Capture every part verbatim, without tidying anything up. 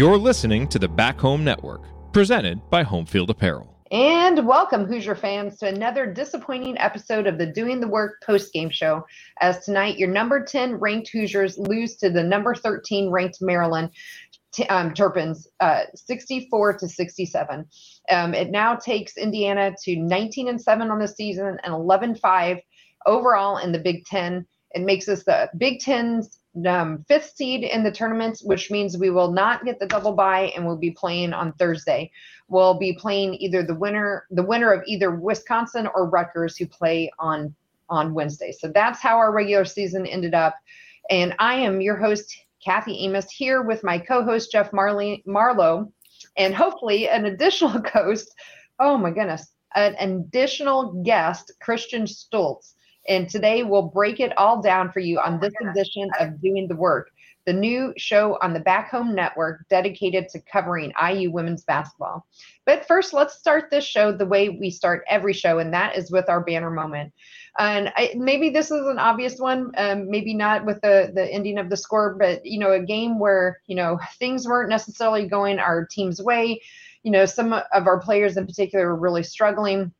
You're listening to the Back Home Network, presented by Homefield Apparel. And welcome, Hoosier fans, to another disappointing episode of the Doing the Work Postgame show, as tonight your number ten ranked Hoosiers lose to the number thirteen ranked Maryland um, Terpins uh, sixty-four to sixty-seven. Um, it now takes Indiana to nineteen and seven on the season and eleven and five overall in the Big Ten. It makes us the Big Ten's Um, fifth seed in the tournament, which means we will not get the double bye and we'll be playing on Thursday. We'll be playing either the winner, the winner of either Wisconsin or Rutgers, who play on on Wednesday. So that's how our regular season ended up. And I am your host, Kathy Amos, here with my co-host Jeff Marley, Marlowe, and hopefully an additional host. Oh my goodness, an additional guest, Christian Stoltz. And today we'll break it all down for you on this edition of Doing the Work, the new show on the Back Home Network dedicated to covering I U women's basketball. But first, let's start this show the way we start every show, and that is with our banner moment. And I, maybe this is an obvious one, um, maybe not with the, the ending of the score, but, you know, a game where, you know, things weren't necessarily going our team's way. You know, some of our players in particular were really struggling,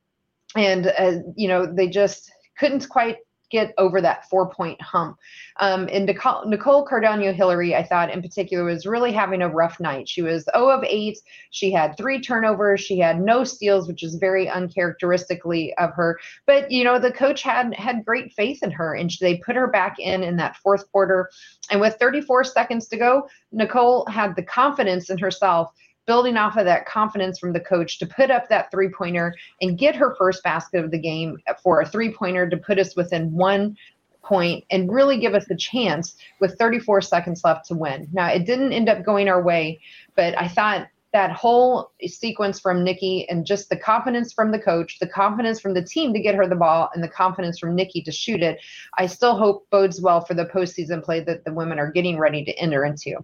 and, uh, you know, they just – couldn't quite get over that four-point hump. Um, and Nicole, Nicole Cardano-Hillary, I thought in particular, was really having a rough night. She was zero of eight. She had three turnovers. She had no steals, which is very uncharacteristically of her. But, you know, the coach had had great faith in her, and they put her back in in that fourth quarter. And with thirty-four seconds to go, Nicole had the confidence in herself, building off of that confidence from the coach, to put up that three-pointer and get her first basket of the game for a three-pointer to put us within one point and really give us a chance with thirty-four seconds left to win. Now, it didn't end up going our way, but I thought that whole sequence from Nikki and just the confidence from the coach, the confidence from the team to get her the ball, and the confidence from Nikki to shoot it, I still hope bodes well for the postseason play that the women are getting ready to enter into.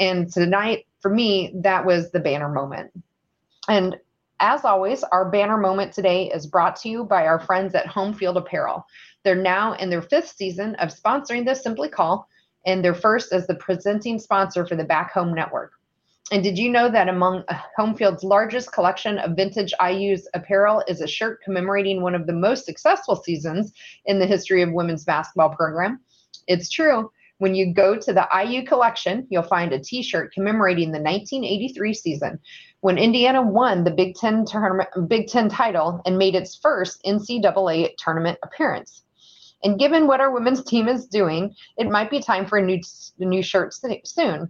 And tonight, for me, that was the banner moment. And as always, our banner moment today is brought to you by our friends at Homefield Apparel. They're now in their fifth season of sponsoring the Assembly Call, and they're first as the presenting sponsor for the Back Home Network. And did you know that among Homefield's largest collection of vintage I U's apparel is a shirt commemorating one of the most successful seasons in the history of women's basketball program? It's true. When you go to the I U collection, you'll find a T-shirt commemorating the nineteen eighty-three season, when Indiana won the Big Ten tournament, Big Ten title, and made its first N C double A tournament appearance. And given what our women's team is doing, it might be time for a new new shirt soon.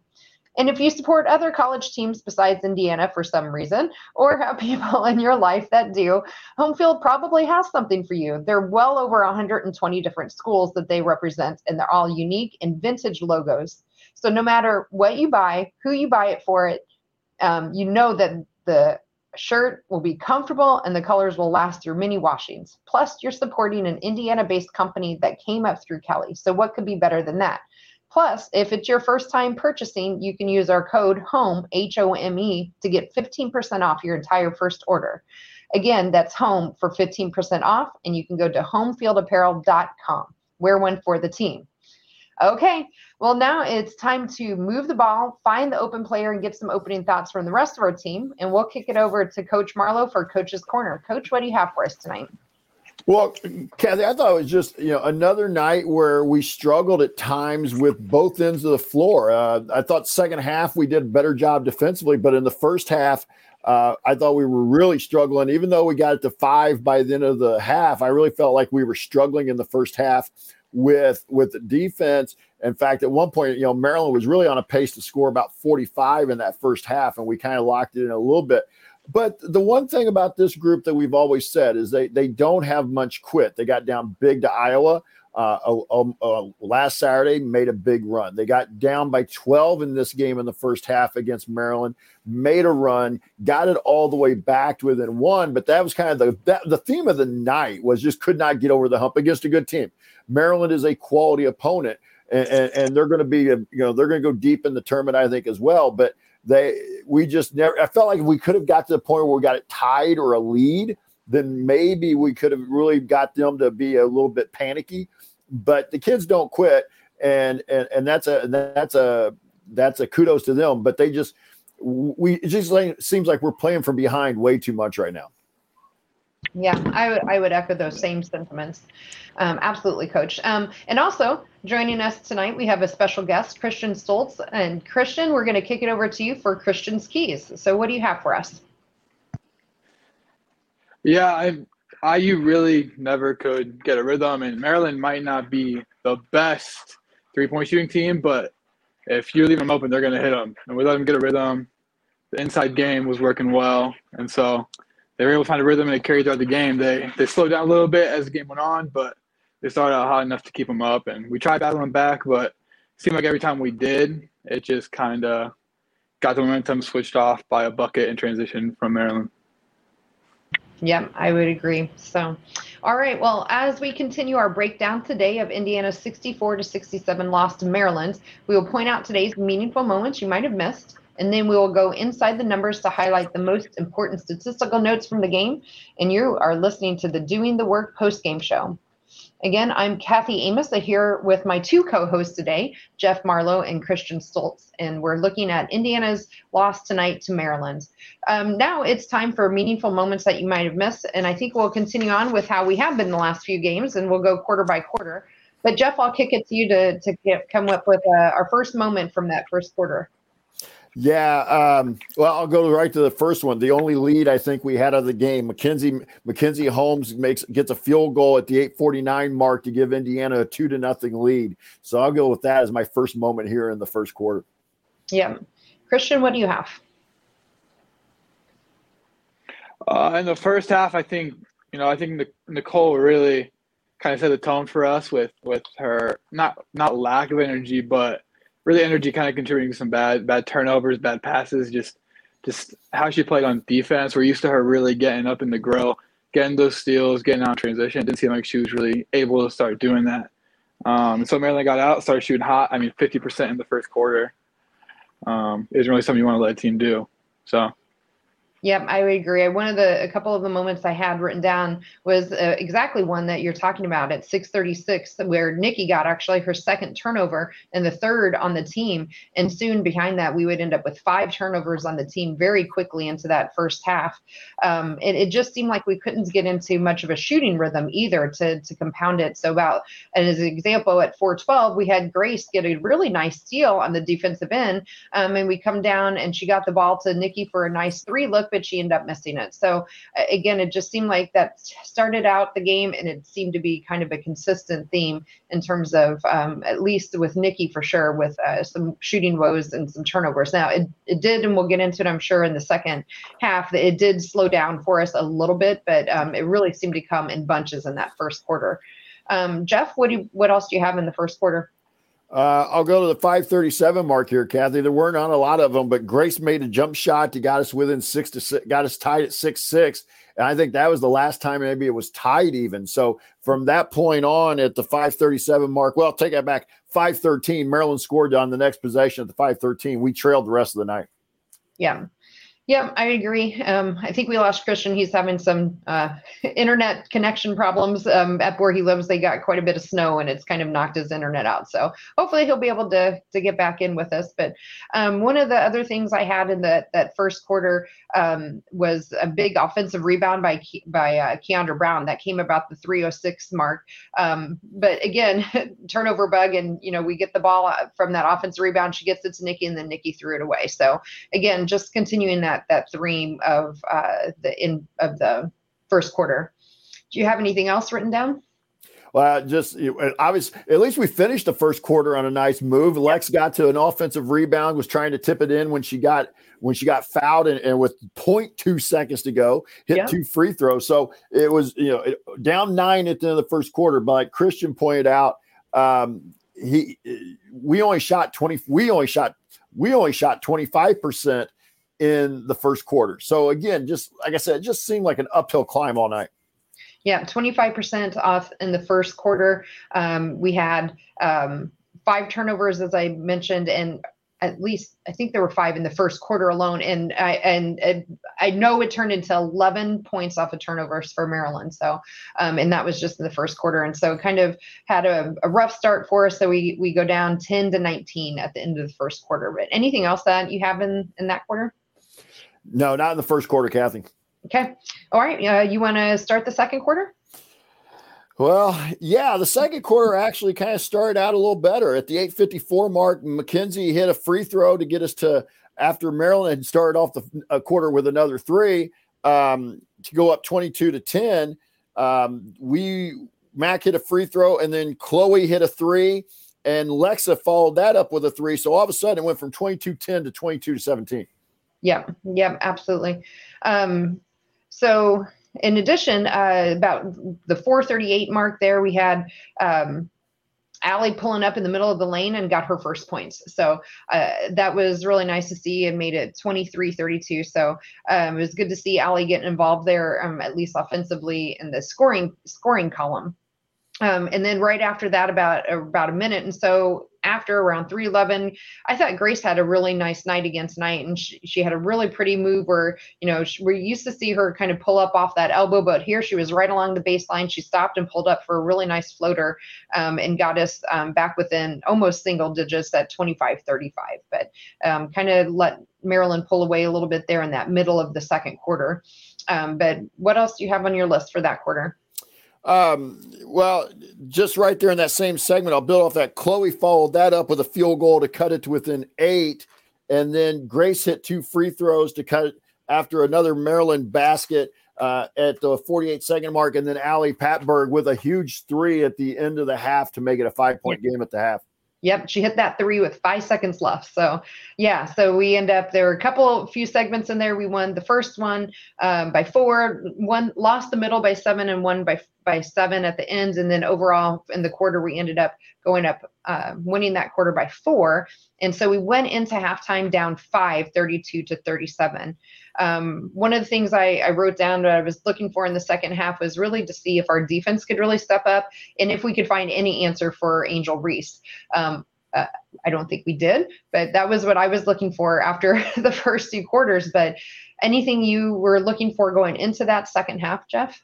And if you support other college teams besides Indiana for some reason, or have people in your life that do, Homefield probably has something for you. There are well over one hundred twenty different schools that they represent, and they're all unique and vintage logos. So no matter what you buy, who you buy it for, it, um, you know that the shirt will be comfortable and the colors will last through many washings. Plus, you're supporting an Indiana-based company that came up through Kelly. So what could be better than that? Plus, if it's your first time purchasing, you can use our code HOME, H O M E, to get fifteen percent off your entire first order. Again, that's HOME for fifteen percent off, and you can go to homefield apparel dot com. Wear one for the team. Okay, well, now it's time to move the ball, find the open player, and get some opening thoughts from the rest of our team, and we'll kick it over to Coach Marlowe for Coach's Corner. Coach, what do you have for us tonight? Well, Kathy, I thought it was just, you know, another night where we struggled at times with both ends of the floor. Uh, I thought second half we did a better job defensively, but in the first half, uh, I thought we were really struggling. Even though we got it to five by the end of the half, I really felt like we were struggling in the first half with with the defense. In fact, at one point, you know, Maryland was really on a pace to score about forty-five in that first half, and we kind of locked it in a little bit. But the one thing about this group that we've always said is they they don't have much quit. They got down big to Iowa uh, uh, uh, last Saturday, made a big run. They got down by twelve in this game in the first half against Maryland, made a run, got it all the way back to within one. But that was kind of the that, the theme of the night, was just could not get over the hump against a good team. Maryland is a quality opponent, and and, and they're going to be a, you know they're going to go deep in the tournament, I think, as well. But They, we just never, I felt like if we could have got to the point where we got it tied or a lead, then maybe we could have really got them to be a little bit panicky, but the kids don't quit. And, and, and that's a, that's a, that's a kudos to them, but they just, we it just like, seems like we're playing from behind way too much right now. Yeah, I would I would echo those same sentiments. Um, absolutely, Coach. Um, and also joining us tonight, we have a special guest, Christian Stoltz. And Christian, we're going to kick it over to you for Christian's keys. So what do you have for us? Yeah, I've, I you really never could get a rhythm, and Maryland might not be the best three-point shooting team, but if you leave them open, they're going to hit them. And we let them get a rhythm. The inside game was working well, and so they were able to find a rhythm and it carried throughout the game. They they slowed down a little bit as the game went on, but they started out hot enough to keep them up. And we tried battling back, but it seemed like every time we did, it just kind of got the momentum switched off by a bucket in transition from Maryland. Yeah, I would agree. So, all right. Well, as we continue our breakdown today of Indiana's sixty-four to sixty-seven loss to Maryland, we will point out today's meaningful moments you might have missed, and then we will go inside the numbers to highlight the most important statistical notes from the game. And you are listening to the Doing the Work postgame show. Again, I'm Kathy Amos. I'm here with my two co-hosts today, Jeff Marlowe and Christian Stoltz, and we're looking at Indiana's loss tonight to Maryland. Um, now it's time for meaningful moments that you might have missed, and I think we'll continue on with how we have been the last few games, and we'll go quarter by quarter. But Jeff, I'll kick it to you to, to get, come up with uh, our first moment from that first quarter. Yeah, um, well, I'll go right to the first one. The only lead I think we had of the game, McKenzie McKenzie Holmes makes gets a field goal at the eight forty-nine mark to give Indiana a two to nothing lead. So I'll go with that as my first moment here in the first quarter. Yeah, Christian, what do you have? Uh, in the first half, I think you know I think Nicole really kind of set the tone for us with with her not not lack of energy, but really energy kind of contributing to some bad bad turnovers, bad passes, just just how she played on defense. We're used to her really getting up in the grill, getting those steals, getting out in transition. It didn't seem like she was really able to start doing that. Um, so Maryland got out, started shooting hot. I mean, fifty percent in the first quarter um, isn't really something you want to let a team do. So. Yep, I would agree. One of the a couple of the moments I had written down was uh, exactly one that you're talking about at six thirty-six, where Nikki got actually her second turnover and the third on the team. And soon behind that, we would end up with five turnovers on the team very quickly into that first half. Um, it, it just seemed like we couldn't get into much of a shooting rhythm either to, to compound it. So about, and as an example, at four twelve, we had Grace get a really nice steal on the defensive end. Um, and we come down and she got the ball to Nikki for a nice three look, but she ended up missing it. So again, it just seemed like that started out the game, and it seemed to be kind of a consistent theme in terms of um, at least with Nikki for sure, with uh, some shooting woes and some turnovers. Now it, it did, and we'll get into it, I'm sure, in the second half. It did slow down for us a little bit, but um, it really seemed to come in bunches in that first quarter. Um, Jeff, what do you, what else do you have in the first quarter? Uh, I'll go to the five thirty-seven mark here, Kathy. There weren't on a lot of them, but Grace made a jump shot that got us within six to six, got us tied at six six, and I think that was the last time maybe it was tied even. So from that point on, at the five thirty-seven mark, well, take that back, five thirteen. Maryland scored on the next possession at the five thirteen. We trailed the rest of the night. Yeah. Yeah, I agree. Um, I think we lost Christian. He's having some uh, internet connection problems um, at where he lives. They got quite a bit of snow, and it's kind of knocked his internet out. So hopefully he'll be able to to get back in with us. But um, one of the other things I had in the, that first quarter um, was a big offensive rebound by by uh, Kiandra Brown that came about the three oh six mark. Um, but again, turnover bug, and you know we get the ball from that offensive rebound. She gets it to Nikki, and then Nikki threw it away. So again, just continuing that. That, that theme of uh, the in of the first quarter. Do you have anything else written down? Well, just obviously, at least we finished the first quarter on a nice move. Lex got to an offensive rebound, was trying to tip it in when she got when she got fouled, and, and with zero point two seconds to go, hit yeah. two free throws. So it was you know it, down nine at the end of the first quarter. But like Christian pointed out, um, he we only shot twenty. We only shot we only shot twenty-five percent. In the first quarter. So again, just like I said, it just seemed like an uphill climb all night. Yeah, twenty-five percent off in the first quarter. Um, we had um, five turnovers, as I mentioned, and at least I think there were five in the first quarter alone. And I, and, and I know it turned into eleven points off of turnovers for Maryland. So, um, and that was just in the first quarter. And so kind of had a, a rough start for us. So we, we go down ten to nineteen at the end of the first quarter, but anything else that you have in, in that quarter? No, not in the first quarter, Kathy. Okay. All right. Uh, you want to start the second quarter? Well, yeah, the second quarter actually kind of started out a little better. At the eight fifty-four mark, McKenzie hit a free throw to get us to, after Maryland had started off the uh, quarter with another three, um, to go up twenty-two to ten. Um, we Mac hit a free throw, and then Chloe hit a three, and Lexa followed that up with a three. So all of a sudden, it went from twenty-two ten to twenty-two to seventeen. Yeah, yeah, absolutely. Um, so in addition, uh, about the four thirty-eight mark there, we had um, Allie pulling up in the middle of the lane and got her first points. So uh, that was really nice to see, and made it twenty-three thirty-two. So um, it was good to see Allie getting involved there, um, at least offensively in the scoring scoring column. Um, and then right after that, about about a minute and so after, around three eleven, I thought Grace had a really nice night again tonight, and she, she had a really pretty move where, you know, she, we used to see her kind of pull up off that elbow, but here she was right along the baseline. She stopped and pulled up for a really nice floater, um, and got us um, back within almost single digits at twenty-five thirty-five, but um, kind of let Maryland pull away a little bit there in that middle of the second quarter. Um, but what else do you have on your list for that quarter? Um, well, just right there in that same segment, I'll build off that. Chloe followed that up with a field goal to cut it to within eight. And then Grace hit two free throws to cut it after another Maryland basket, uh, at the forty-eight second mark. And then Allie Patberg with a huge three at the end of the half to make it a five point game at the half. Yep, she hit that three with five seconds left. So, yeah, so we end up, there were a couple, few segments in there. We won the first one um, by four, one lost the middle by seven, and one by by seven at the end. And then overall in the quarter, we ended up going up, uh, winning that quarter by four. And so we went into halftime down five, thirty-two to thirty-seven. Um, one of the things I, I wrote down that I was looking for in the second half was really to see if our defense could really step up and if we could find any answer for Angel Reese. Um, Uh, I don't think we did, but that was what I was looking for after the first two quarters. But anything you were looking for going into that second half, Jeff?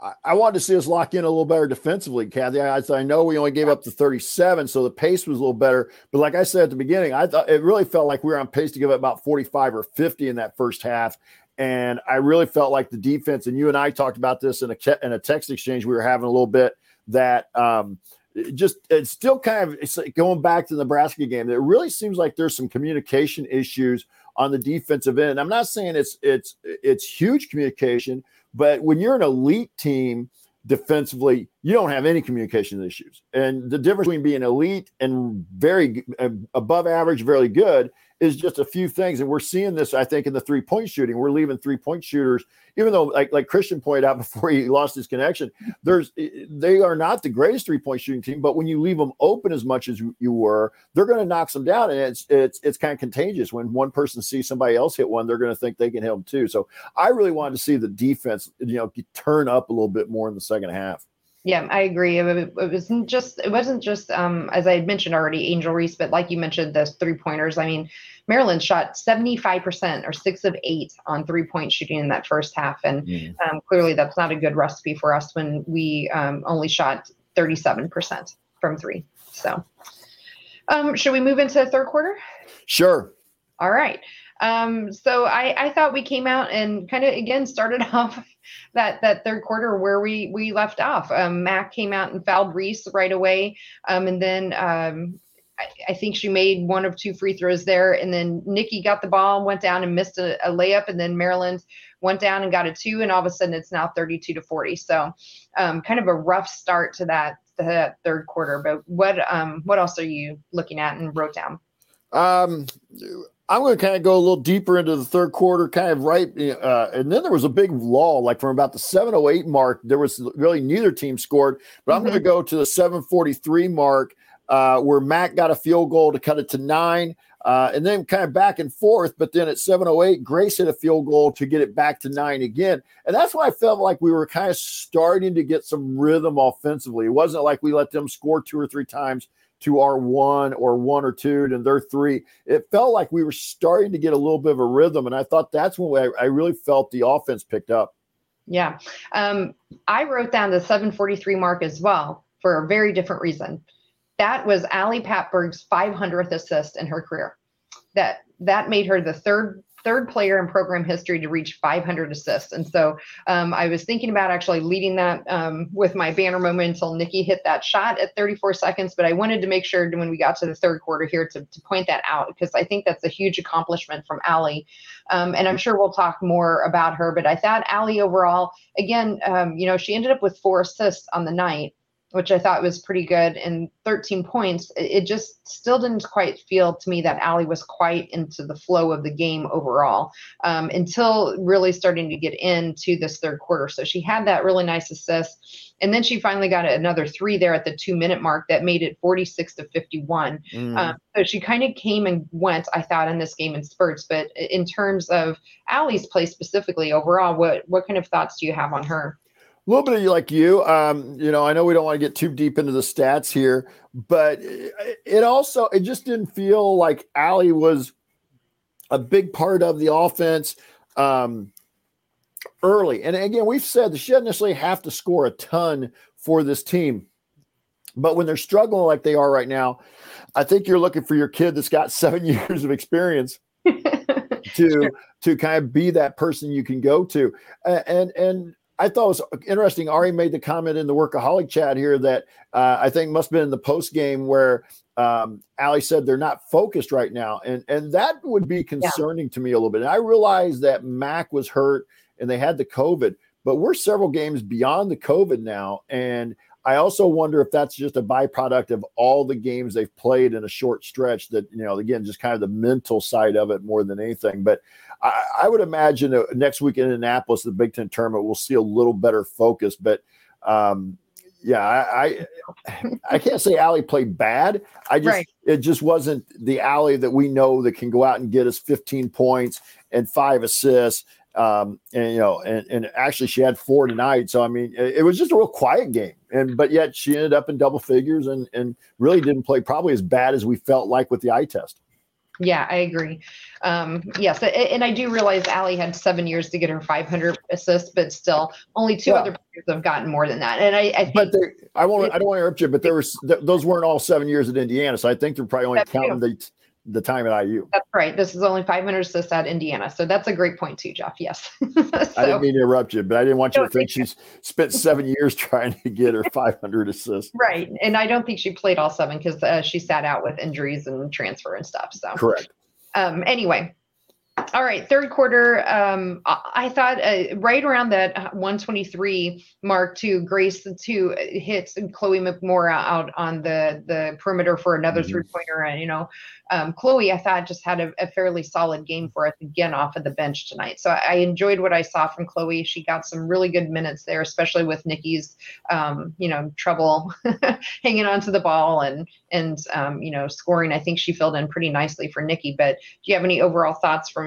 I, I wanted to see us lock in a little better defensively, Kathy. I, I know we only gave up to thirty-seven, so the pace was a little better. But like I said at the beginning, I thought it really felt like we were on pace to give up about forty-five or fifty in that first half. And I really felt like the defense, and you and I talked about this in a, in a text exchange we were having a little bit, that um, – It just it's still kind of it's like going back to the Nebraska game. It really seems like there's some communication issues on the defensive end. I'm not saying it's it's it's huge communication, but when you're an elite team defensively, you don't have any communication issues. And the difference between being elite and very uh, above average, very good, is just a few things. And we're seeing this, I think, in the three-point shooting. We're leaving three-point shooters, even though, like, like Christian pointed out before he lost his connection, there's they are not the greatest three-point shooting team, but when you leave them open as much as you were, they're going to knock some down, and it's it's it's kind of contagious. When one person sees somebody else hit one, they're going to think they can hit them too. So I really wanted to see the defense, you know, turn up a little bit more in the second half. Yeah, I agree. It wasn't just, it wasn't just um, as I had mentioned already, Angel Reese, but like you mentioned, those three-pointers. I mean, Maryland shot seventy-five percent or six of eight on three-point shooting in that first half. And mm. um, clearly that's not a good recipe for us when we um, only shot thirty-seven percent from three. So um, should we move into the third quarter? Sure. All right. Um, so I, I thought we came out and kind of, again, started off that, that third quarter where we, we left off. Um, Mac came out and fouled Reese right away. Um, and then, um, I, I think she made one of two free throws there. And then Nikki got the ball, went down and missed a, a layup. And then Maryland went down and got a two. And all of a sudden it's now thirty-two to forty. So, um, kind of a rough start to that, to that third quarter. But what, um, what else are you looking at and wrote down? Um, I'm going to kind of go a little deeper into the third quarter, kind of right. Uh, and then there was a big lull, like from about the seven oh eight mark, there was really neither team scored. But I'm mm-hmm. going to go to the seven forty-three mark uh, where Mac got a field goal to cut it to nine, uh, and then kind of back and forth. But then at seven oh eight, Grace hit a field goal to get it back to nine again. And that's why I felt like we were kind of starting to get some rhythm offensively. It wasn't like we let them score two or three times to our one or one or two and their three. It felt like we were starting to get a little bit of a rhythm. And I thought that's when I, I really felt the offense picked up. Yeah. Um, I wrote down the seven forty-three mark as well for a very different reason. That was Allie Patberg's five hundredth assist in her career. That, that made her the third third player in program history to reach five hundred assists. And so um, I was thinking about actually leading that um, with my banner moment until Nikki hit that shot at thirty-four seconds. But I wanted to make sure when we got to the third quarter here to, to point that out, because I think that's a huge accomplishment from Allie. Um, and I'm sure we'll talk more about her. But I thought Allie overall, again, um, you know, she ended up with four assists on the night, which I thought was pretty good, and thirteen points. It just still didn't quite feel to me that Allie was quite into the flow of the game overall um, until really starting to get into this third quarter. So she had that really nice assist, and then she finally got another three there at the two-minute mark that made it forty-six to fifty-one. Mm. Um, so she kind of came and went, I thought, in this game in spurts. But in terms of Allie's play specifically overall, what what kind of thoughts do you have on her? A little bit of you, like you, um, you know, I know we don't want to get too deep into the stats here, but it, it also, it just didn't feel like Allie was a big part of the offense um, early. And again, we've said that she doesn't necessarily have to score a ton for this team, but when they're struggling like they are right now, I think you're looking for your kid that's got seven years of experience to, sure. to kind of be that person you can go to. Uh, and, and, I thought it was interesting. Ari made the comment in the workaholic chat here that uh, I think must have been in the post game where um, Allie said they're not focused right now. And and that would be concerning yeah. to me a little bit. And I realized that Mac was hurt and they had the COVID, but we're several games beyond the COVID now. And I also wonder if that's just a byproduct of all the games they've played in a short stretch that, you know, again, just kind of the mental side of it more than anything. But I, I would imagine uh, next week in Indianapolis, the Big Ten tournament, we'll see a little better focus. But, um, yeah, I, I I can't say Allie played bad. I just right. It just wasn't the Allie that we know that can go out and get us fifteen points and five assists. Um, and, you know, and, and actually she had four tonight. So, I mean, it, it was just a real quiet game. And, but yet she ended up in double figures and, and really didn't play probably as bad as we felt like with the eye test. Yeah, I agree. Um, yes. And I do realize Allie had seven years to get her five hundred assists, but still only two yeah. other players have gotten more than that. And I, I think but there, I won't, I don't want to interrupt you, but there was, th- those weren't all seven years at Indiana. So I think they're probably only counting the t- the time at I U. That's right. This is only five hundred assists at Indiana. So that's a great point too, Jeff. Yes. so, I didn't mean to interrupt you, but I didn't want you to think she's spent seven years trying to get her five hundred assists. Right. And I don't think she played all seven because uh, she sat out with injuries and transfer and stuff. So correct. Um, anyway. All right. Third quarter. Um, I thought uh, right around that one twenty-three mark to Grace, the two hits and Chloe McMora out on the, the perimeter for another mm-hmm. three pointer. And, you know, um, Chloe, I thought just had a, a fairly solid game for us again off of the bench tonight. So I, I enjoyed what I saw from Chloe. She got some really good minutes there, especially with Nikki's, um, you know, trouble hanging on to the ball and, and, um, you know, scoring. I think she filled in pretty nicely for Nikki, but do you have any overall thoughts from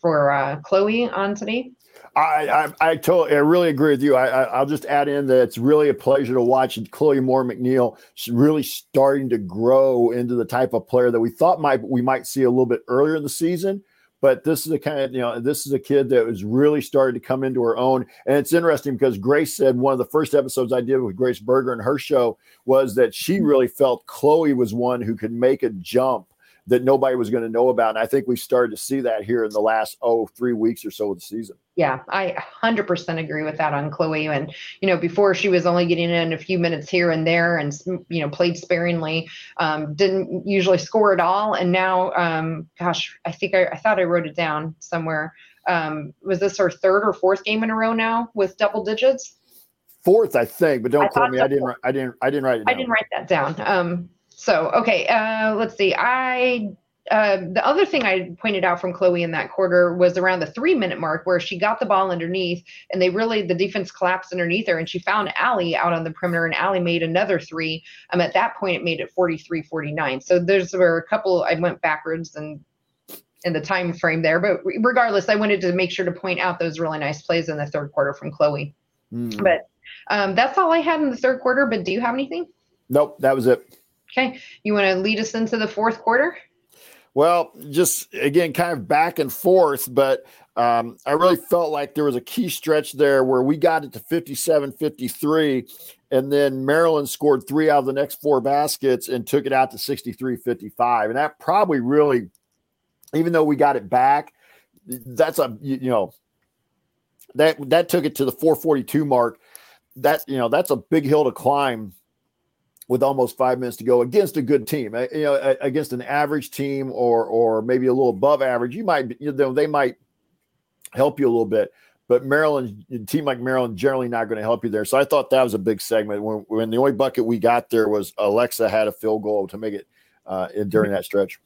for uh, Chloe on today? I I, I totally I really agree with you. I, I I'll just add in that it's really a pleasure to watch Chloe Moore McNeil. She's really starting to grow into the type of player that we thought might we might see a little bit earlier in the season. But this is a kind of, you know, this is a kid that was really starting to come into her own. And it's interesting because Grace said one of the first episodes I did with Grace Berger and her show was that she really felt Chloe was one who could make a jump that nobody was going to know about. And I think we've started to see that here in the last, oh, three weeks or so of the season. Yeah, I one hundred percent agree with that on Chloe. And, you know, before she was only getting in a few minutes here and there and, you know, played sparingly, um, didn't usually score at all. And now, um, gosh, I think I, I thought I wrote it down somewhere. Um, was this her third or fourth game in a row now with double digits? Fourth, I think, but don't quote me. I didn't, I didn't, I didn't write it down. I didn't write that down. Um, So, okay, uh, let's see. I uh, the other thing I pointed out from Chloe in that quarter was around the three-minute mark where she got the ball underneath, and they really, the defense collapsed underneath her, and she found Allie out on the perimeter, and Allie made another three. Um, at that point, it made it forty-three forty-nine. So there's were a couple, I went backwards and in the time frame there. But regardless, I wanted to make sure to point out those really nice plays in the third quarter from Chloe. Mm. But um, that's all I had in the third quarter, but do you have anything? Nope, that was it. Okay. You want to lead us into the fourth quarter? Well, just again, kind of back and forth, but um, I really felt like there was a key stretch there where we got it to fifty-seven fifty-three, and then Maryland scored three out of the next four baskets and took it out to sixty-three fifty-five. And that probably really, even though we got it back, that's a, you, you know, that, that took it to the four forty-two mark. That, you know, that's a big hill to climb with almost five minutes to go against a good team, you know, against an average team or, or maybe a little above average. You might, you know, they might help you a little bit, but Maryland, a team like Maryland, generally not going to help you there. So I thought that was a big segment when, when the only bucket we got there was Alexa had a field goal to make it uh, during that stretch.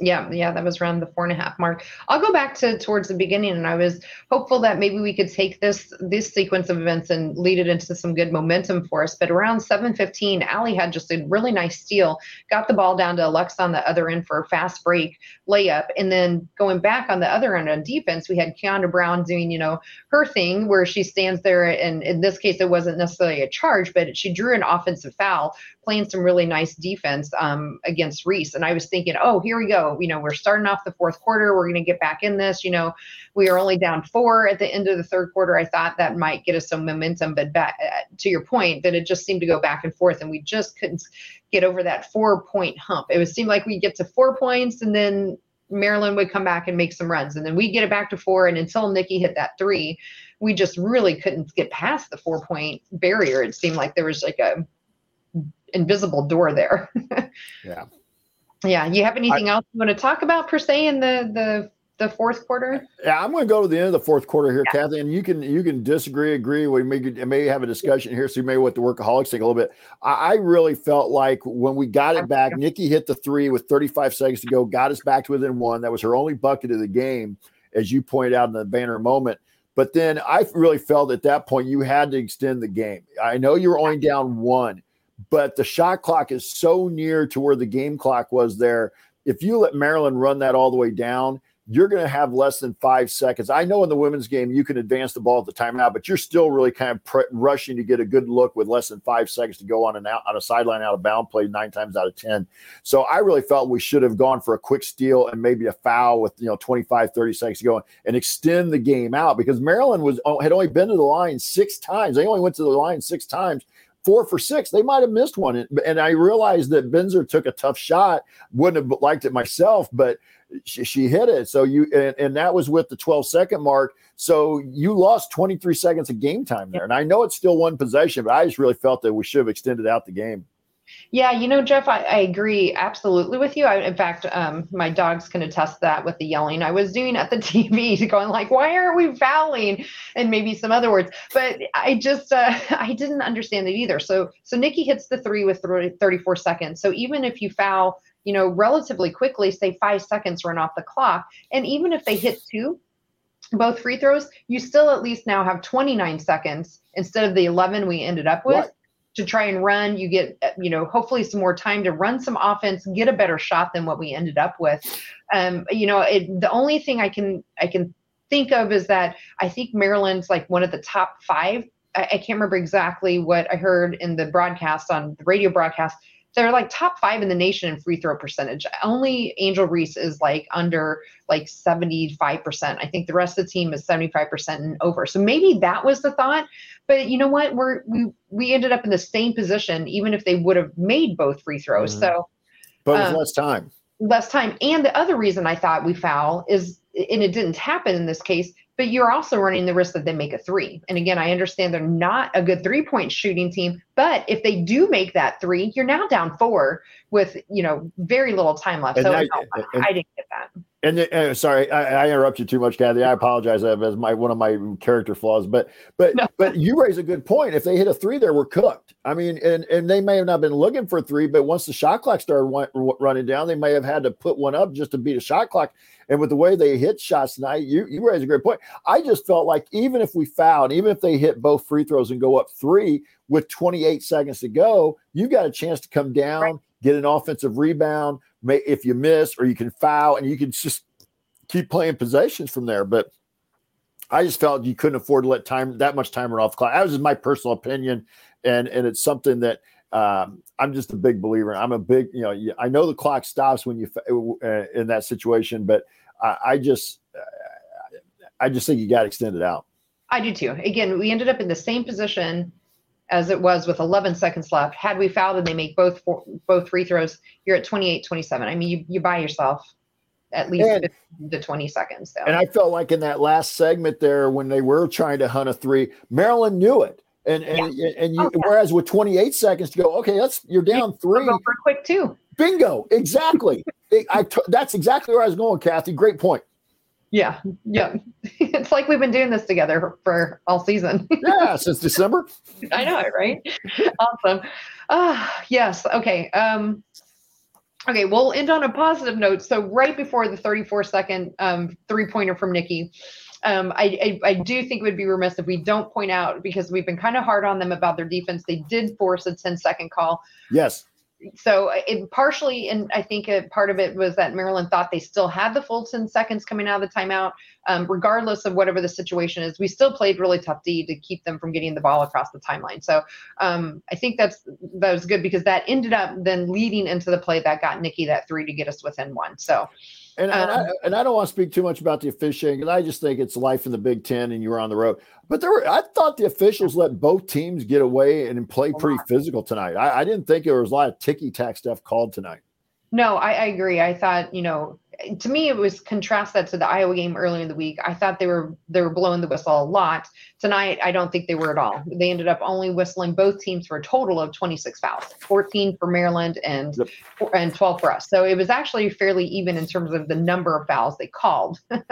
Yeah, yeah, that was around the four and a half mark. I'll go back to towards the beginning, and I was hopeful that maybe we could take this this sequence of events and lead it into some good momentum for us. But around seven fifteen, Allie had just a really nice steal, got the ball down to Alexa on the other end for a fast break layup. And then going back on the other end on defense, we had Kiandra Brown doing, you know, her thing where she stands there, and in this case, it wasn't necessarily a charge, but she drew an offensive foul, playing some really nice defense um, against Reese. And I was thinking, oh, here we go. You know, we're starting off the fourth quarter. We're going to get back in this. You know, we are only down four at the end of the third quarter. I thought that might get us some momentum, but back, to your point, that it just seemed to go back and forth, and we just couldn't get over that four-point hump. It would seem like we get to four points, and then Maryland would come back and make some runs, and then we get it back to four. And until Nikki hit that three, we just really couldn't get past the four-point barrier. It seemed like there was like a invisible door there. Yeah. Yeah, you have anything I, else you want to talk about per se in the the, the fourth quarter? Yeah, I'm going to go to the end of the fourth quarter here, yeah. Kathy, and you can you can disagree, agree. We may may have a discussion here, so you may want the workaholics think a little bit. I, I really felt like when we got it back, Nikki hit the three with thirty-five seconds to go, got us back to within one. That was her only bucket of the game, as you pointed out in the banner moment. But then I really felt at that point you had to extend the game. I know you were only down one, but the shot clock is so near to where the game clock was there. If you let Maryland run that all the way down, you're going to have less than five seconds. I know in the women's game, you can advance the ball at the timeout, but you're still really kind of pre- rushing to get a good look with less than five seconds to go on an out, on a sideline out of bound play nine times out of ten. So I really felt we should have gone for a quick steal and maybe a foul with, you know, twenty-five, thirty seconds to go and extend the game out, because Maryland was had only been to the line six times. They only went to the line six times. Four for six, they might have missed one. And I realized that Benzer took a tough shot. Wouldn't have liked it myself, but she, she hit it. So you and, and that was with the twelve-second mark. So you lost twenty-three seconds of game time there. And I know it's still one possession, but I just really felt that we should have extended out the game. Yeah, you know, Jeff, I, I agree absolutely with you. I, in fact, um, my dogs can attest that with the yelling I was doing at the T V, going like, why aren't we fouling? And maybe some other words. But I just, uh, I didn't understand it either. So, so Nikki hits the three with thirty-four seconds. So even if you foul, you know, relatively quickly, say five seconds run off the clock. And even if they hit two, both free throws, you still at least now have twenty-nine seconds instead of the eleven we ended up with. What? To try and run, you get, you know, hopefully some more time to run some offense, get a better shot than what we ended up with. Um, you know, it, the only thing I can I can think of is that I think Maryland's like one of the top five. I, I can't remember exactly what I heard in the broadcast on the radio broadcast. They're like top five in the nation in free throw percentage. Only Angel Reese is like under like seventy-five percent. I think the rest of the team is seventy-five percent and over. So maybe that was the thought, but you know what? We're, we, we ended up in the same position, even if they would have made both free throws. Mm-hmm. So, but with um, less time, less time. And the other reason I thought we foul is, and it didn't happen in this case, but you're also running the risk that they make a three. And again, I understand they're not a good three-point shooting team, but if they do make that three, you're now down four with, you know, very little time left. And so I, I, and, I didn't get that. And, and sorry, I, I interrupt you too much, Kathy. I apologize. That was my one of my character flaws. But but no. But you raise a good point. If they hit a three, there we're cooked. I mean, and and they may have not been looking for a three, but once the shot clock started running down, they may have had to put one up just to beat a shot clock. And with the way they hit shots tonight, you you raise a great point. I just felt like even if we fouled, even if they hit both free throws and go up three with twenty-eight seconds to go, you got a chance to come down, right, get an offensive rebound. May, if you miss, or you can foul, and you can just keep playing possessions from there. But I just felt you couldn't afford to let time that much time run off the clock. That was just my personal opinion, and and it's something that um, I'm just a big believer in. I'm a big, you know, I know the clock stops when you uh, in that situation, but I, I just uh, I just think you got to extend it out. I do too. Again, we ended up in the same position as it was with eleven seconds left. Had we fouled and they make both both free throws, you're at twenty-eight twenty-seven. I mean, you, you buy yourself at least and, the twenty seconds. Though. And I felt like in that last segment there, when they were trying to hunt a three, Maryland knew it. And and yeah. and you, oh, yeah. whereas with twenty-eight seconds to go, okay, that's you're down three. Go for quick two. Bingo, exactly. I, I t- that's exactly where I was going, Kathy. Great point. Yeah, yeah. It's like we've been doing this together for all season. Yeah, since December. I know, right? Awesome. Ah, uh, yes. Okay. Um, okay. We'll end on a positive note. So right before the thirty-four second um, three pointer from Nikki. Um, I, I, I do think it would be remiss if we don't point out, because we've been kind of hard on them about their defense. They did force a ten second call. Yes. So it partially, and I think a part of it was that Maryland thought they still had the full ten seconds coming out of the timeout. Um, regardless of whatever the situation is, we still played really tough D to keep them from getting the ball across the timeline. So um, I think that's that was good, because that ended up then leading into the play that got Nikki that three to get us within one. So. And, and, um, I, and I don't want to speak too much about the officiating, because I just think it's life in the Big Ten, and you were on the road. But there were, I thought the officials let both teams get away and play pretty physical tonight. I, I didn't think there was a lot of ticky-tack stuff called tonight. No, I, I agree. I thought, you know, to me it was contrast that to the Iowa game earlier in the week. I thought they were they were blowing the whistle a lot. Tonight, I don't think they were at all. They ended up only whistling both teams for a total of twenty-six fouls, fourteen for Maryland and yep. and twelve for us. So it was actually fairly even in terms of the number of fouls they called. Right.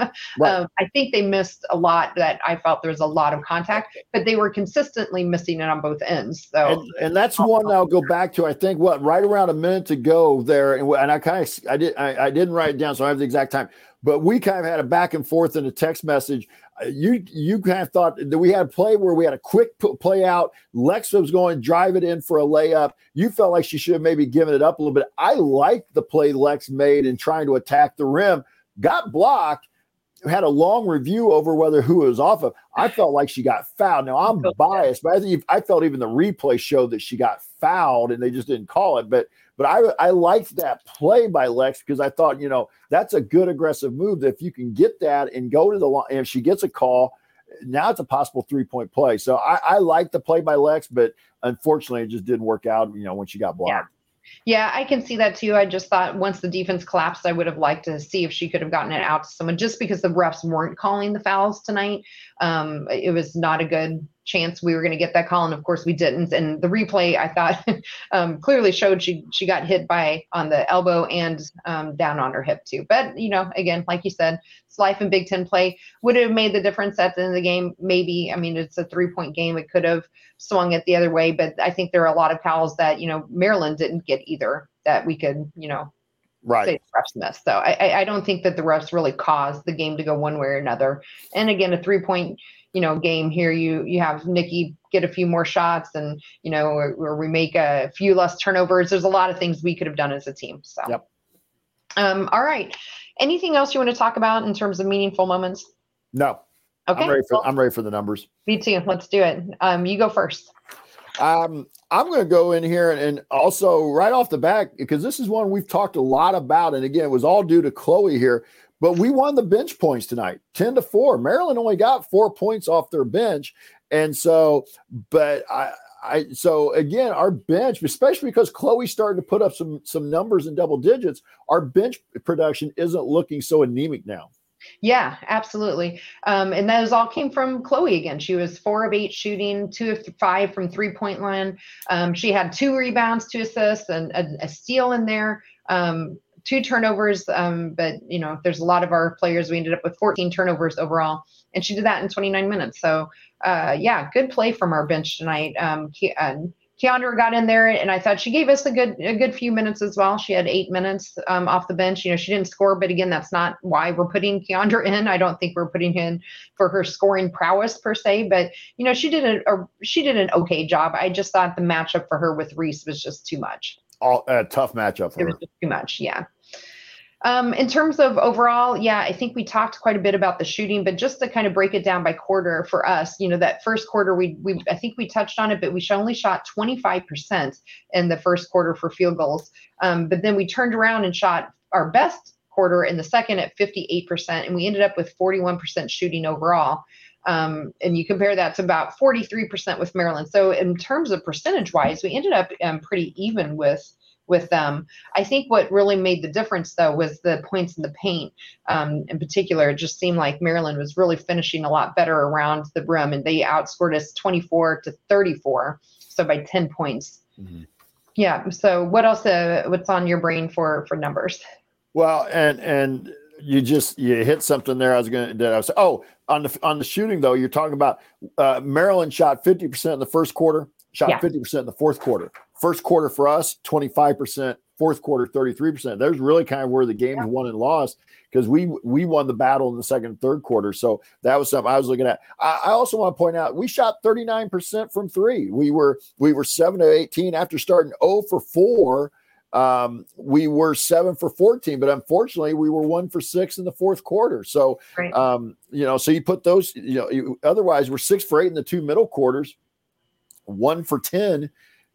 um, I think they missed a lot that I felt there was a lot of contact, but they were consistently missing it on both ends. So and, and that's one I'll go back to. I think what right around a minute to go there, and, and I kind of I did I, I didn't write it down, so I have the exact time. But we kind of had a back and forth in a text message. You you kind of thought that we had a play where we had a quick play out. Lex was going to drive it in for a layup. You felt like she should have maybe given it up a little bit. I liked the play Lex made in trying to attack the rim. Got blocked. Had a long review over whether who it was off of. I felt like she got fouled. Now, I'm biased, but I think I felt even the replay showed that she got fouled and they just didn't call it. But but I I liked that play by Lex, because I thought, you know, that's a good aggressive move. That if you can get that and go to the line, and if she gets a call, now it's a possible three-point play. So I, I liked the play by Lex, but unfortunately it just didn't work out, you know, when she got blocked. Yeah. Yeah, I can see that too. I just thought once the defense collapsed, I would have liked to see if she could have gotten it out to someone, just because the refs weren't calling the fouls tonight. Um, it was not a good chance we were going to get that call, and of course we didn't. And the replay, I thought, um, clearly showed she she got hit by on the elbow and um, down on her hip too. But, you know, again, like you said, it's life in Big Ten play. Would it have made the difference at the end of the game? Maybe. I mean, it's a three-point game. It could have swung it the other way, but I think there are a lot of fouls that, you know, Maryland didn't get either that we could, you know, right. Say the refs missed. So I, I don't think that the refs really caused the game to go one way or another. And again, a three-point you know, game here, you, you have Nikki get a few more shots and, you know, or, or we make a few less turnovers. There's a lot of things we could have done as a team. So, yep. um, all right. Anything else you want to talk about in terms of meaningful moments? No. Okay. I'm ready for, well, I'm ready for the numbers. Me too. Let's do it. Um, you go first. Um, I'm going to go in here and, and also right off the bat, because this is one we've talked a lot about. And again, it was all due to Chloe here. But we won the bench points tonight, ten to four. Maryland only got four points off their bench. And so, but I, I, so again, our bench, especially because Chloe started to put up some, some numbers in double digits, our bench production isn't looking so anemic now. Yeah, absolutely. Um, and those all came from Chloe again. She was four of eight shooting, two of five from three-point line. Um, she had two rebounds, two assists, and a, a steal in there. Um, two turnovers, um, but, you know, there's a lot of our players. We ended up with fourteen turnovers overall, and she did that in twenty-nine minutes. So, uh, yeah, good play from our bench tonight. Um, Ki- uh, Kiandra got in there, and I thought she gave us a good a good few minutes as well. She had eight minutes um, off the bench. You know, she didn't score, but, again, that's not why we're putting Kiandra in. I don't think we're putting in for her scoring prowess per se, but, you know, she did a, a she did an okay job. I just thought the matchup for her with Reese was just too much. All, a tough matchup for her. It was just too much, yeah. Um, in terms of overall, yeah, I think we talked quite a bit about the shooting, but just to kind of break it down by quarter for us, you know, that first quarter, we we I think we touched on it, but we only shot twenty-five percent in the first quarter for field goals. Um, but then we turned around and shot our best quarter in the second at fifty-eight percent, and we ended up with forty-one percent shooting overall. Um, and you compare that to about forty-three percent with Maryland. So in terms of percentage wise, we ended up um, pretty even with with them. I think what really made the difference, though, was the points in the paint. Um, in particular, it just seemed like Maryland was really finishing a lot better around the rim, and they outscored us twenty-four to thirty-four, so by ten points. Mm-hmm. Yeah. So what else, uh, what's on your brain for, for numbers? Well, and, and you just, you hit something there. I was going to, I was, Oh, on the, on the shooting though, you're talking about, uh, Maryland shot fifty percent in the first quarter, shot yeah. fifty percent in the fourth quarter. First quarter for us, twenty-five percent, fourth quarter, thirty-three percent. There's really kind of where the game's yeah. won and lost, because we, we won the battle in the second and third quarter. So that was something I was looking at. I, I also want to point out, we shot thirty-nine percent from three. We were, we were seven of eighteen after starting zero for four. Um, we were seven for fourteen, but unfortunately we were one for six in the fourth quarter. So, right. um, you know, so you put those, you know, you, otherwise we're six for eight in the two middle quarters, one for ten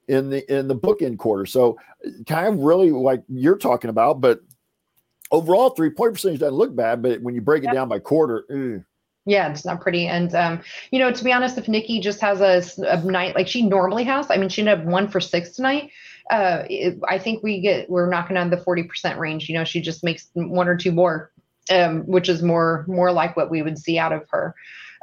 in the, in the bookend quarter. So kind of really like you're talking about, but overall three point percentage doesn't look bad, but when you break it yeah. down by quarter, ew. Yeah, it's not pretty. And, um, you know, to be honest, if Nikki just has a, a night like she normally has, I mean, she ended up one for six tonight. Uh, it, I think we get, we're knocking on the forty percent range. You know, she just makes one or two more, um, which is more, more like what we would see out of her.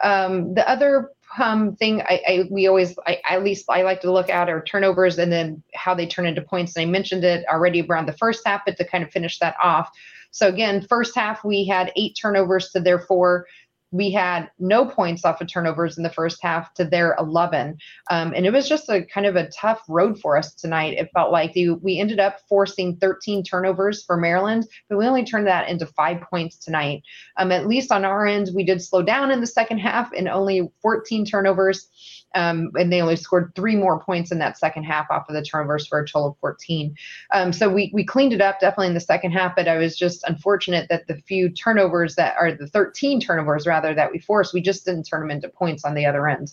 Um, the other um, thing I, I, we always, I, at least I like to look at are turnovers and then how they turn into points. And I mentioned it already around the first half, but to kind of finish that off. So again, first half, we had eight turnovers to their four. We had no points off of turnovers in the first half to their eleven. Um, and it was just a kind of a tough road for us tonight. It felt like the, we ended up forcing thirteen turnovers for Maryland, but we only turned that into five points tonight. Um, at least on our end, we did slow down in the second half and only fourteen turnovers. Um, and they only scored three more points in that second half off of the turnovers for a total of fourteen. Um, so we, we cleaned it up definitely in the second half, but I was just unfortunate that the few turnovers that are the thirteen turnovers rather, that we forced, we just didn't turn them into points on the other end.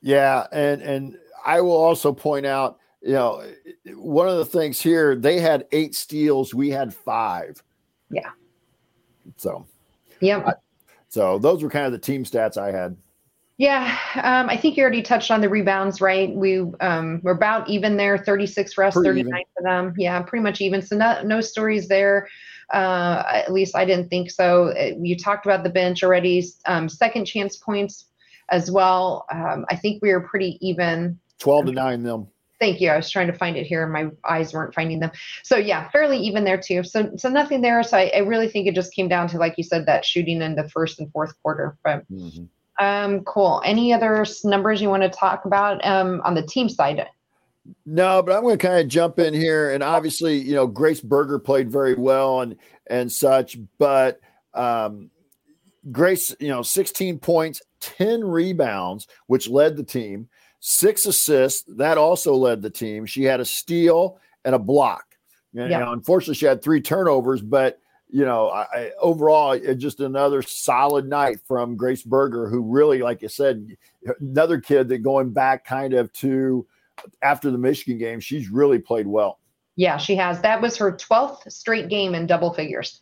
Yeah, and and I will also point out, you know, one of the things here, they had eight steals, we had five. Yeah. So yeah. I, so those were kind of the team stats I had. Yeah, um, I think you already touched on the rebounds, right? We um, we're about even there, thirty-six for us, pretty thirty-nine even. For them. Yeah, pretty much even. So no, no stories there. Uh, at least I didn't think so. You talked about the bench already. Um, second chance points as well. Um, I think we were pretty even. Twelve to nine, them. Thank you. I was trying to find it here and my eyes weren't finding them. So yeah, fairly even there too. So so nothing there. So I, I really think it just came down to, like you said, that shooting in the first and fourth quarter, but. Mm-hmm. Um, cool. Any other numbers you want to talk about um, on the team side? No, but I'm going to kind of jump in here. And obviously, you know, Grace Berger played very well and and such. But um, Grace, you know, sixteen points, ten rebounds, which led the team, six assists. That also led the team. She had a steal and a block. And, yeah. You know, unfortunately, she had three turnovers, but you know, I, I, overall, it just another solid night from Grace Berger, who really, like I said, another kid that going back kind of to after the Michigan game, she's really played well. Yeah, she has. That was her twelfth straight game in double figures.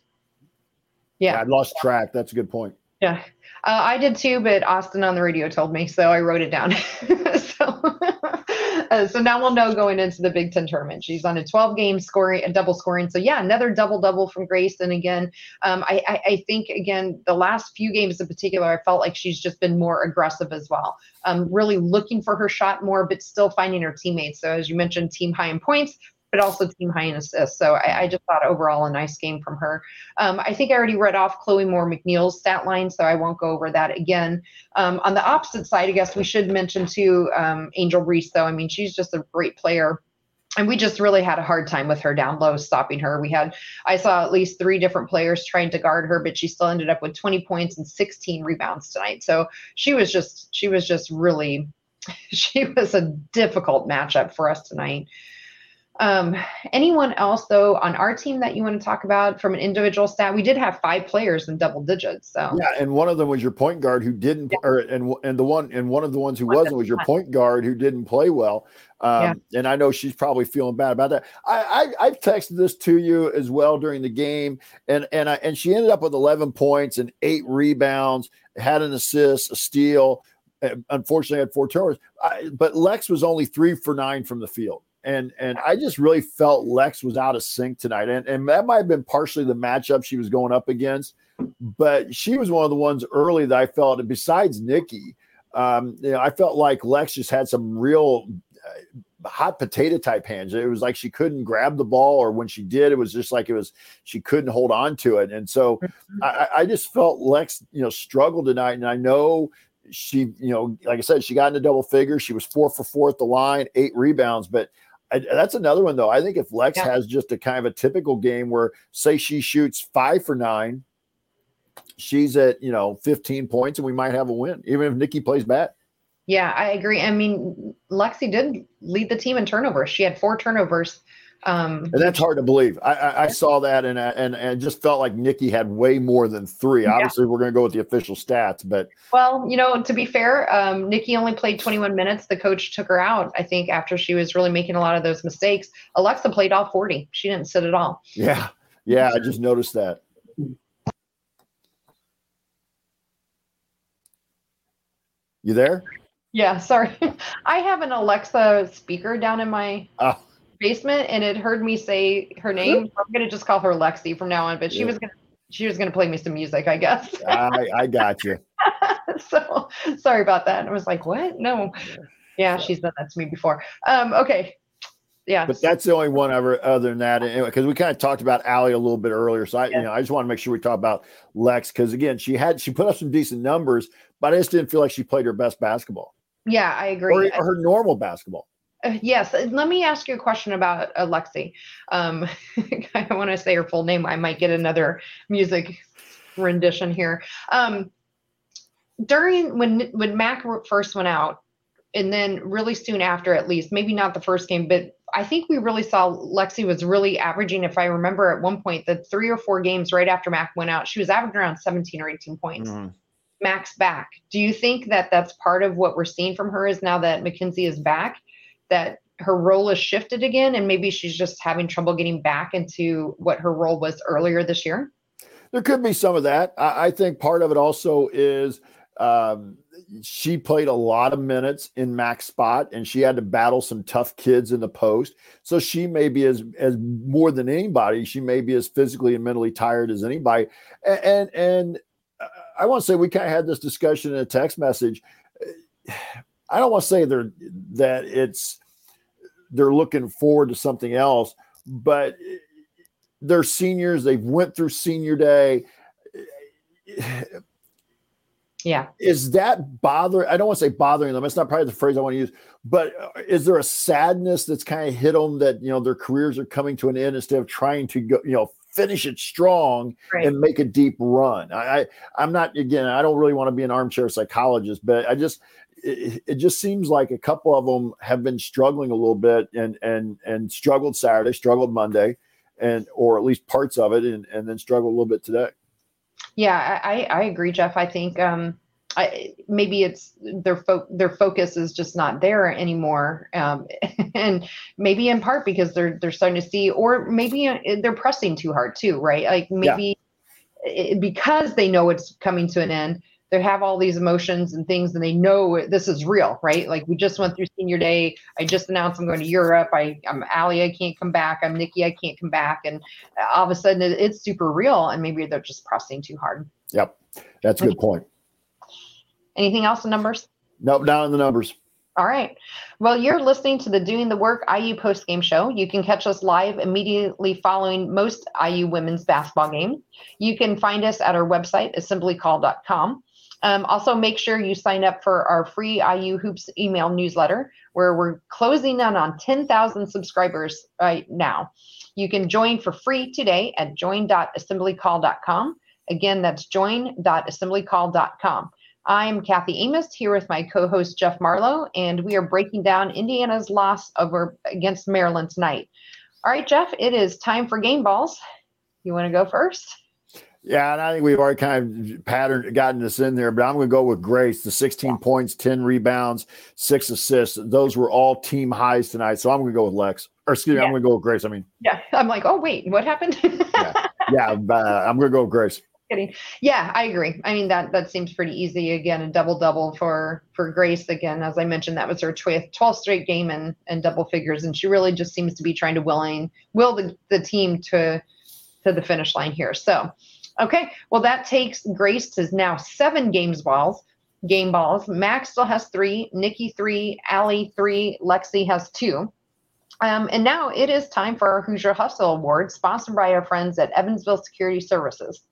Yeah, yeah I lost track. That's a good point. Yeah, uh, I did too, but Austin on the radio told me, so I wrote it down. so. Uh, so now we'll know going into the Big Ten tournament. She's on a twelve-game scoring, a double scoring. So, yeah, another double-double from Grace. And, again, um, I, I, I think, again, the last few games in particular, I felt like she's just been more aggressive as well, um, really looking for her shot more but still finding her teammates. So, as you mentioned, team high in points, but also team high in assists. So I, I just thought overall a nice game from her. Um, I think I already read off Chloe Moore McNeil's stat line, so I won't go over that again. Um, on the opposite side, I guess we should mention too um, Angel Reese, though. I mean, she's just a great player. And we just really had a hard time with her down low, stopping her. We had, I saw at least three different players trying to guard her, but she still ended up with twenty points and sixteen rebounds tonight. So she was just, she was just really, she was a difficult matchup for us tonight. Um, anyone else though on our team that you want to talk about from an individual stat? We did have five players in double digits. So yeah, and one of them was your point guard who didn't, yeah. or and and the one and one of the ones who one wasn't was your point guard who didn't play well. Um, yeah. And I know she's probably feeling bad about that. I, I I've texted this to you as well during the game, and and I, and she ended up with eleven points and eight rebounds, had an assist, a steal. Unfortunately, had four turnovers. I, but Lex was only three for nine from the field. And and I just really felt Lex was out of sync tonight. And, and that might have been partially the matchup she was going up against. But she was one of the ones early that I felt, and besides Nikki, um, you know, I felt like Lex just had some real uh, hot potato type hands. It was like she couldn't grab the ball, or when she did, it was just like it was she couldn't hold on to it. And so I, I just felt Lex, you know, struggled tonight. And I know she, you know, like I said, she got into double figures. She was four for four at the line, eight rebounds, but I, that's another one, though. I think if Lex yeah. has just a kind of a typical game where, say, she shoots five for nine, she's at, you know, fifteen points, and we might have a win, even if Nikki plays bad. Yeah, I agree. I mean, Lexi did lead the team in turnovers. She had four turnovers. Um, and that's hard to believe. I, I, I saw that and, and and just felt like Nikki had way more than three. Obviously, yeah. we're going to go with the official stats, but well, you know, to be fair, um, Nikki only played twenty-one minutes. The coach took her out, I think, after she was really making a lot of those mistakes. Alexa played all forty. She didn't sit at all. Yeah, yeah, I just noticed that. You there? Yeah, sorry. I have an Alexa speaker down in my. Uh. basement, and it heard me say her name. I'm gonna just call her Lexi from now on, but she yeah. was gonna she was gonna play me some music, I guess. I, I got you. So sorry about that. I was like, what? No. Yeah, she's done that to me before. Um, okay. Yeah. But that's the only one ever other than that. Anyway, because we kind of talked about Allie a little bit earlier. So I yeah. you know I just want to make sure we talk about Lex, because again, she had she put up some decent numbers, but I just didn't feel like she played her best basketball. Yeah, I agree. Or, or her normal basketball. Yes. Let me ask you a question about Lexi. Um, I want to say her full name. I might get another music rendition here. Um, during when when Mac first went out, and then really soon after, at least, maybe not the first game, but I think we really saw Lexi was really averaging, if I remember at one point, the three or four games right after Mac went out, she was averaging around seventeen or eighteen points. Mm-hmm. Mac's back. Do you think that that's part of what we're seeing from her is now that McKenzie is back? That her role is shifted again, and maybe she's just having trouble getting back into what her role was earlier this year? There could be some of that. I, I think part of it also is um, she played a lot of minutes in Mac's spot, and she had to battle some tough kids in the post. So she may be as, as more than anybody, she may be as physically and mentally tired as anybody. And, and, and I want to say we kind of had this discussion in a text message. I don't want to say they're that it's they're looking forward to something else, but they're seniors. They've went through senior day. Yeah. Is that bothering? I don't want to say bothering them. It's not probably the phrase I want to use, but is there a sadness that's kind of hit them that, you know, their careers are coming to an end instead of trying to go, you know, finish it strong right. and make a deep run? I, I I'm not, again, I don't really want to be an armchair psychologist, but I just, It, it just seems like a couple of them have been struggling a little bit and and and struggled Saturday, struggled Monday, and or at least parts of it, and, and then struggled a little bit today. Yeah, I, I agree, Jeff. I think um, I, maybe it's their fo- their focus is just not there anymore, um, and maybe in part because they're they're starting to see, or maybe they're pressing too hard too, right? Like maybe yeah. it, because they know it's coming to an end. They have all these emotions and things, and they know this is real, right? Like we just went through senior day. I just announced I'm going to Europe. I, I'm Allie. I can't come back. I'm Nikki. I can't come back. And all of a sudden, it, it's super real. And maybe they're just pressing too hard. Yep, that's a good point. Anything else in numbers? Nope, not in the numbers. All right. Well, you're listening to the Doing the Work I U postgame show. You can catch us live immediately following most I U women's basketball games. You can find us at our website, assembly call dot com. Um, also, make sure you sign up for our free I U Hoops email newsletter, where we're closing in on ten thousand subscribers right now. You can join for free today at join dot assembly call dot com. Again, that's join dot assembly call dot com. I'm Kathy Amos, here with my co-host Jeff Marlowe, and we are breaking down Indiana's loss over against Maryland tonight. All right, Jeff, it is time for game balls. You want to go first? Yeah, and I think we've already kind of patterned, gotten this in there, but I'm going to go with Grace, the sixteen yeah. points, ten rebounds, six assists. Those were all team highs tonight, so I'm going to go with Lex. Or excuse me, yeah. I'm going to go with Grace, I mean. Yeah, I'm like, oh, wait, what happened? yeah, yeah uh, I'm going to go with Grace. kidding. Yeah, I agree. I mean, that that seems pretty easy. Again, a double-double for, for Grace. Again, as I mentioned, that was her twelfth straight game and, and double figures, and she really just seems to be trying to willing will the, the team to to the finish line here. So, okay, well, that takes Grace to now seven games balls. Game balls. Max still has three. Nikki three. Allie three. Lexi has two. Um, and now it is time for our Hoosier Hustle Award, sponsored by our friends at Evansville Security Services.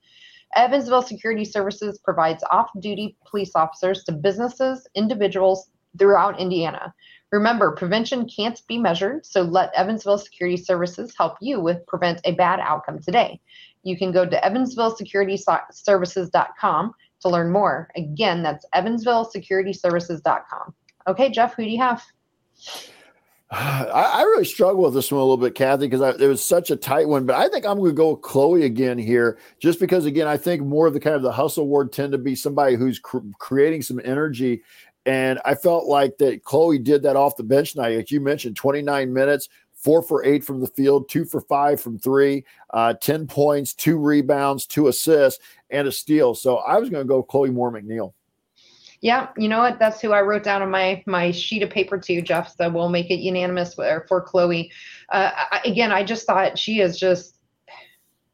Evansville Security Services provides off-duty police officers to businesses, individuals throughout Indiana. Remember, prevention can't be measured, so let Evansville Security Services help you with prevent a bad outcome today. You can go to evansville security services dot com to learn more. Again, that's evansville security services dot com. Okay, Jeff, who do you have? I really struggle with this one a little bit, Kathy, because it was such a tight one. But I think I'm going to go with Chloe again here, just because, again, I think more of the kind of the hustle award tend to be somebody who's cr- creating some energy. And I felt like that Chloe did that off the bench tonight. Like you mentioned, twenty-nine minutes, four for eight from the field, two for five from three, uh, ten points, two rebounds, two assists, and a steal. So I was going to go Chloe Moore McNeil. Yeah, you know what? That's who I wrote down on my, my sheet of paper too, Jeff. So we'll make it unanimous for, for Chloe. Uh, I, again, I just thought she is just,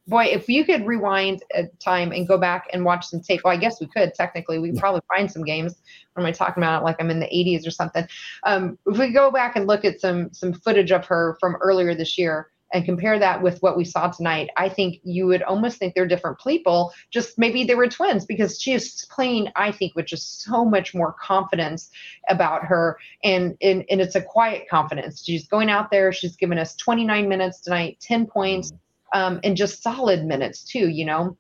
boy, if you could rewind a time and go back and watch some tape. Well, I guess we could technically. We could probably find some games. What am I talking about? Like I'm in the eighties or something. Um, if we go back and look at some some footage of her from earlier this year and compare that with what we saw tonight, I think you would almost think they're different people. Just maybe they were twins, because she is playing, I think, with just so much more confidence about her. And, and, and it's a quiet confidence. She's going out there. She's given us twenty-nine minutes tonight, ten points, um, and just solid minutes too, you know.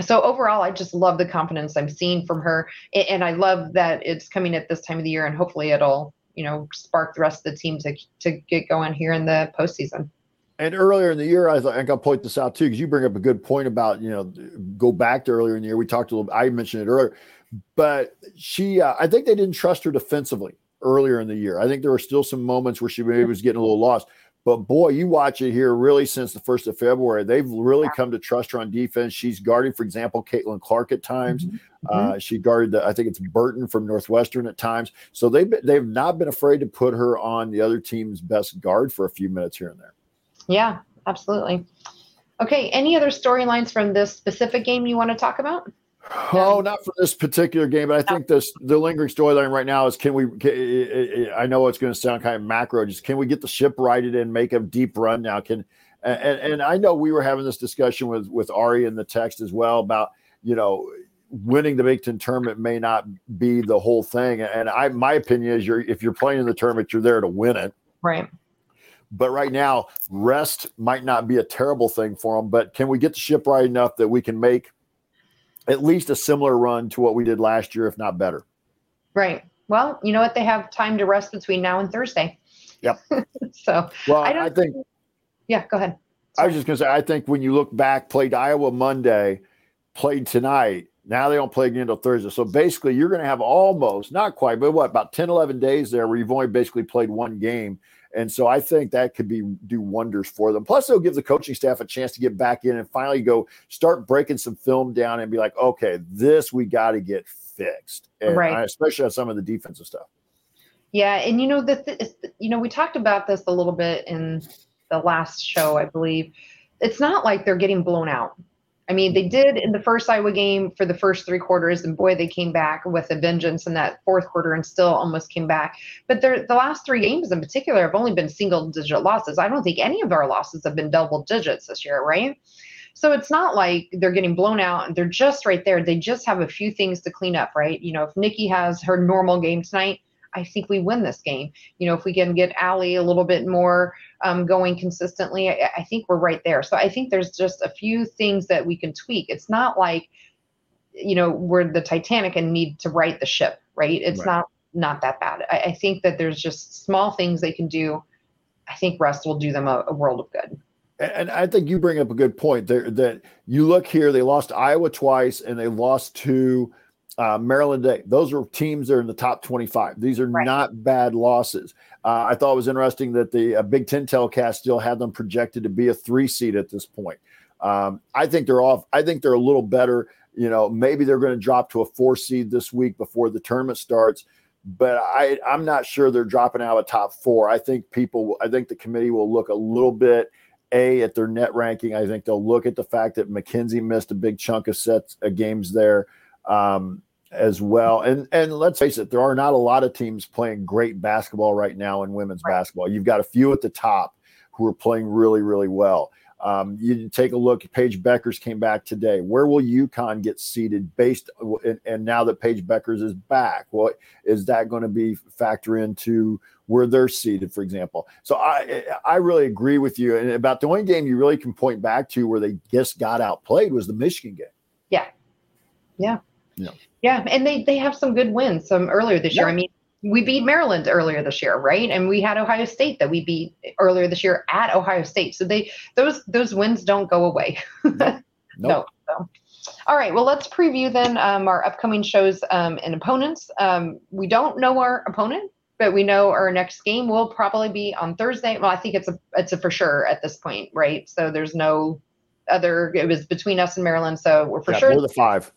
So overall, I just love the confidence I'm seeing from her. And I love that it's coming at this time of the year, and hopefully it'll, you know, spark the rest of the team to, to get going here in the postseason. And earlier in the year, I think I'll point this out too, because you bring up a good point about, you know, go back to earlier in the year. We talked a little, I mentioned it earlier, but she, uh, I think they didn't trust her defensively earlier in the year. I think there were still some moments where she maybe was getting a little lost. But boy, you watch it here really since the first of February. They've really come to trust her on defense. She's guarding, for example, Caitlin Clark at times. Mm-hmm. Uh, she guarded, the, I think it's Burton from Northwestern at times. So they've been, they've not been afraid to put her on the other team's best guard for a few minutes here and there. Yeah, absolutely. Okay, any other storylines from this specific game you want to talk about? Oh, um, not for this particular game, but I no. think this, the lingering storyline right now is, can we – I know it's going to sound kind of macro. Just can we get the ship righted and make a deep run now? Can and, and I know we were having this discussion with, with Ari in the text as well about, you know, winning the Big Ten tournament may not be the whole thing. And I my opinion is you're if you're playing in the tournament, you're there to win it. Right. But right now, rest might not be a terrible thing for them. But can we get the ship right enough that we can make at least a similar run to what we did last year, if not better? Right. Well, you know what? They have time to rest between now and Thursday. Yep. so well, I, don't I think. Yeah, go ahead. Sorry. I was just going to say, I think when you look back, played Iowa Monday, played tonight. Now they don't play again until Thursday. So basically, you're going to have almost, not quite, but what, about ten, eleven days there where you've only basically played one game. And so I think that could be do wonders for them. Plus, it'll give the coaching staff a chance to get back in and finally go start breaking some film down and be like, okay, this we got to get fixed, and right. especially on some of the defensive stuff. Yeah, and you know that th- you know we talked about this a little bit in the last show, I believe. It's not like they're getting blown out. I mean, they did in the first Iowa game for the first three quarters, and boy, they came back with a vengeance in that fourth quarter and still almost came back. But the last three games in particular have only been single-digit losses. I don't think any of our losses have been double digits this year, right? So it's not like they're getting blown out, and they're just right there. They just have a few things to clean up, right? You know, if Nikki has her normal game tonight, I think we win this game. You know, if we can get Allie a little bit more um, going consistently, I, I think we're right there. So I think there's just a few things that we can tweak. It's not like, you know, we're the Titanic and need to right the ship, right? It's right. not not that bad. I, I think that there's just small things they can do. I think rest will do them a, a world of good. And I think you bring up a good point there, that you look here, they lost Iowa twice and they lost to uh, Maryland Day. Those are teams that are in the top twenty-five. These are right. not bad losses. Uh, I thought it was interesting that the uh, Big Ten telecast still had them projected to be a three seed at this point. Um, I think they're off. I think they're a little better. You know, maybe they're going to drop to a four seed this week before the tournament starts. But I, I'm not sure they're dropping out of top four. I think people, I think the committee will look a little bit, A, at their net ranking. I think they'll look at the fact that McKenzie missed a big chunk of sets of games there um, as well. And and let's face it, there are not a lot of teams playing great basketball right now in women's right. basketball. You've got a few at the top who are playing really, really well. Um, you take a look. Paige Beckers came back today. Where will UConn get seated based? And, and now that Paige Beckers is back, what is that going to be factor into where they're seated, for example? So I I really agree with you. And about the only game you really can point back to where they just got outplayed was the Michigan game. Yeah, yeah, yeah, yeah. And they they have some good wins. Some earlier this yeah. year. I mean, we beat Maryland earlier this year, right? And we had Ohio State that we beat earlier this year at Ohio State. So they those those wins don't go away. Nope. Nope. No. So. All right. Well, let's preview then um, our upcoming shows um, and opponents. Um, we don't know our opponent, but we know our next game will probably be on Thursday. Well, I think it's a it's a for sure at this point, right? So there's no other. It was between us and Maryland, so we're for yeah, sure. We're the five.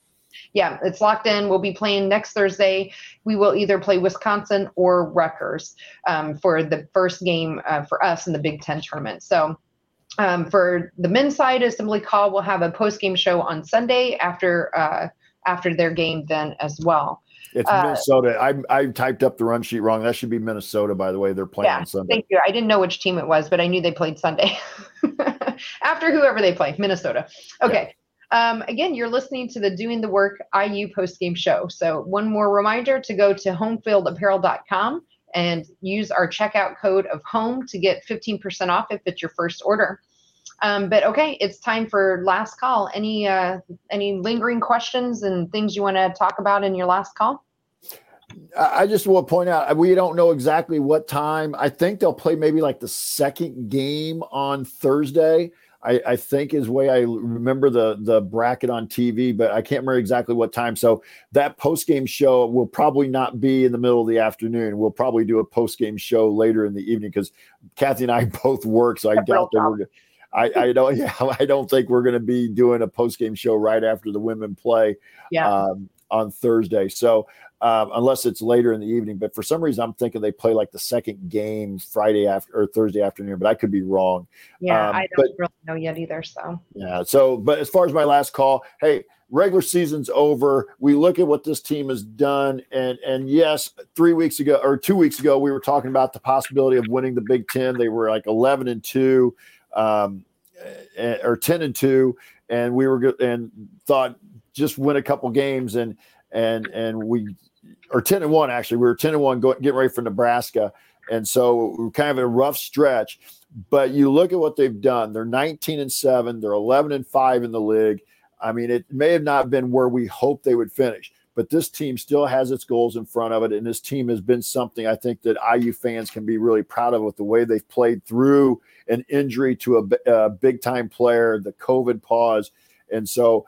Yeah, it's locked in. We'll be playing next Thursday. We will either play Wisconsin or Rutgers um, for the first game uh, for us in the Big Ten tournament. So um, for the men's side, Assembly Call will have a post-game show on Sunday after uh, after their game then as well. It's uh, Minnesota. I I typed up the run sheet wrong. That should be Minnesota, by the way. They're playing yeah, on Sunday. Thank you. I didn't know which team it was, but I knew they played Sunday. After whoever they play, Minnesota. Okay. Yeah. Um, again, you're listening to the Doing the Work I U postgame show. So one more reminder to go to homefield apparel dot com and use our checkout code of HOME to get fifteen percent off if it's your first order. Um, but okay, it's time for last call. Any uh, any lingering questions and things you want to talk about in your last call? I just want to point out, we don't know exactly what time. I think they'll play maybe like the second game on Thursday. I, I think is the way I remember the the bracket on T V, but I can't remember exactly what time. So that post-game show will probably not be in the middle of the afternoon. We'll probably do a post-game show later in the evening because Kathy and I both work, so I That's doubt that we're gonna, I, I don't yeah, I don't think we're going to be doing a post-game show right after the women play yeah. um, on Thursday. So um, unless it's later in the evening, but for some reason I'm thinking they play like the second game Friday after or Thursday afternoon, but I could be wrong. Yeah, um, I don't but, really know yet either. So yeah. So, but as far as my last call, hey, regular season's over. We look at what this team has done, and and yes, three weeks ago or two weeks ago, we were talking about the possibility of winning the Big Ten. They were like eleven and two, um, or ten and two, and we were good and thought just win a couple games and. And and we are ten and one actually. We were ten and one going getting ready for Nebraska, and so we're kind of in a rough stretch. But you look at what they've done. They're nineteen and seven. They're eleven and five in the league. I mean, it may have not been where we hoped they would finish, but this team still has its goals in front of it, and this team has been something I think that I U fans can be really proud of with the way they've played through an injury to a, a big time player, the COVID pause. And so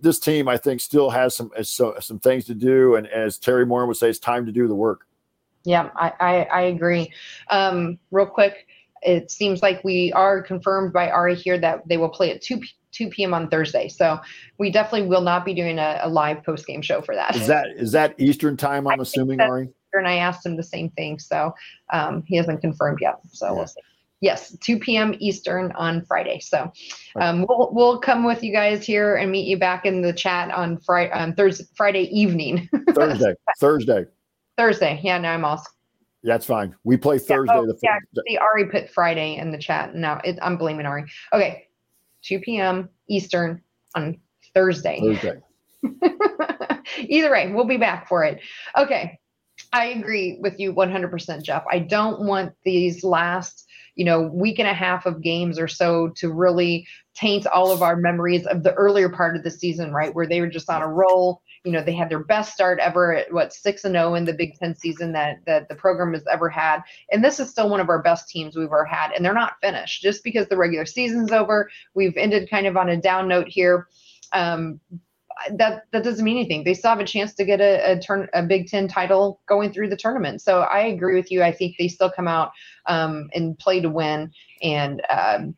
this team, I think, still has some so, some things to do. And as Terry Moore would say, it's time to do the work. Yeah, I, I, I agree. Um, real quick, it seems like we are confirmed by Ari here that they will play at two p.m. on Thursday. So we definitely will not be doing a, a live post-game show for that. Is that is that Eastern time, I'm I assuming, Ari? And I asked him the same thing. So um, he hasn't confirmed yet. So yeah. We'll see. Yes, two p.m. Eastern on Friday. So um, we'll we'll come with you guys here and meet you back in the chat on Friday on Thursday Friday evening. Thursday, Thursday, Thursday. Yeah, now I'm all. That's fine. We play Thursday. Yeah, oh, the yeah, see, Ari put Friday in the chat. No, it, I'm blaming Ari. Okay, two p.m. Eastern on Thursday. Thursday. Either way, we'll be back for it. Okay, I agree with you one hundred percent, Jeff. I don't want these last. you know, week and a half of games or so to really taint all of our memories of the earlier part of the season, right? Where they were just on a roll. You know, they had their best start ever at what six and zero in the Big Ten season that that the program has ever had, and this is still one of our best teams we've ever had. And they're not finished just because the regular season's over. We've ended kind of on a down note here. Um, that that doesn't mean anything. They still have a chance to get a, a turn a Big Ten title going through the tournament. So I agree with you. I think they still come out um, and play to win, and um,